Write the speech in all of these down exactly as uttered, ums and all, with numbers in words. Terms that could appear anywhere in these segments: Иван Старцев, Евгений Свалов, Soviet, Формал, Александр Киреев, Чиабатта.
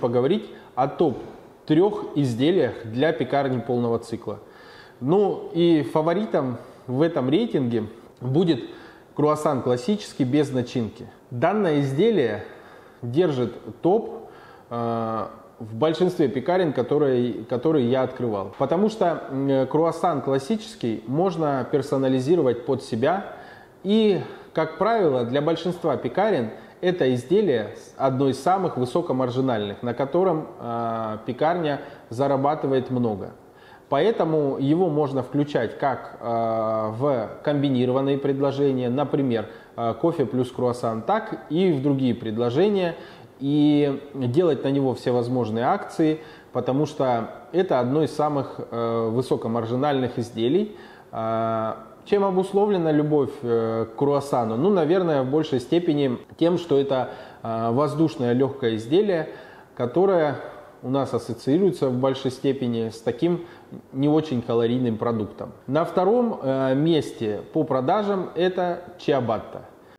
поговорить о топ-трех изделиях для пекарни полного цикла. Ну и фаворитом в этом рейтинге будет круассан классический без начинки. Данное изделие держит топ э, в большинстве пекарен, которые, которые я открывал. Потому что э, круассан классический можно персонализировать под себя. И, как правило, для большинства пекарен это изделие одно из самых высокомаржинальных, на котором э, пекарня зарабатывает много. Поэтому его можно включать как э, в комбинированные предложения, например, э, кофе плюс круассан, так и в другие предложения, и делать на него всевозможные акции, потому что это одно из самых э, высокомаржинальных изделий. Э, чем обусловлена любовь э, к круассану? Ну, наверное, в большей степени тем, что это э, воздушное легкое изделие, которое у нас ассоциируется в большей степени с таким не очень калорийным продуктом. На втором месте по продажам это чиабатта.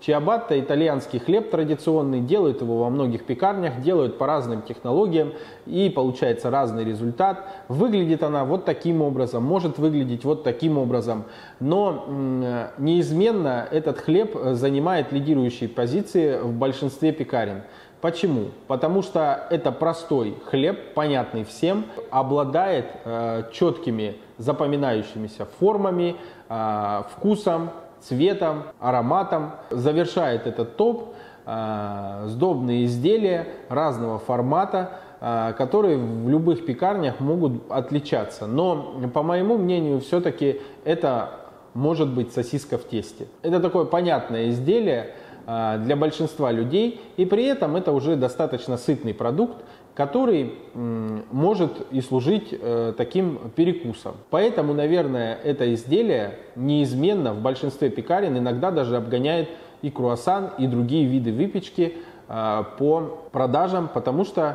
Чиабатта, итальянский хлеб традиционный, делают его во многих пекарнях, делают по разным технологиям и получается разный результат. Выглядит она вот таким образом, может выглядеть вот таким образом, но неизменно этот хлеб занимает лидирующие позиции в большинстве пекарен. Почему? Потому что это простой хлеб, понятный всем, обладает э, четкими запоминающимися формами, э, вкусом, цветом, ароматом. Завершает этот топ э, сдобные изделия разного формата, э, которые в любых пекарнях могут отличаться. Но, по моему мнению, все-таки это может быть сосиска в тесте. Это такое понятное изделие для большинства людей, и при этом это уже достаточно сытный продукт, который может и служить таким перекусом. Поэтому, наверное, это изделие неизменно в большинстве пекарен, иногда даже обгоняет и круассан, и другие виды выпечки по продажам, потому что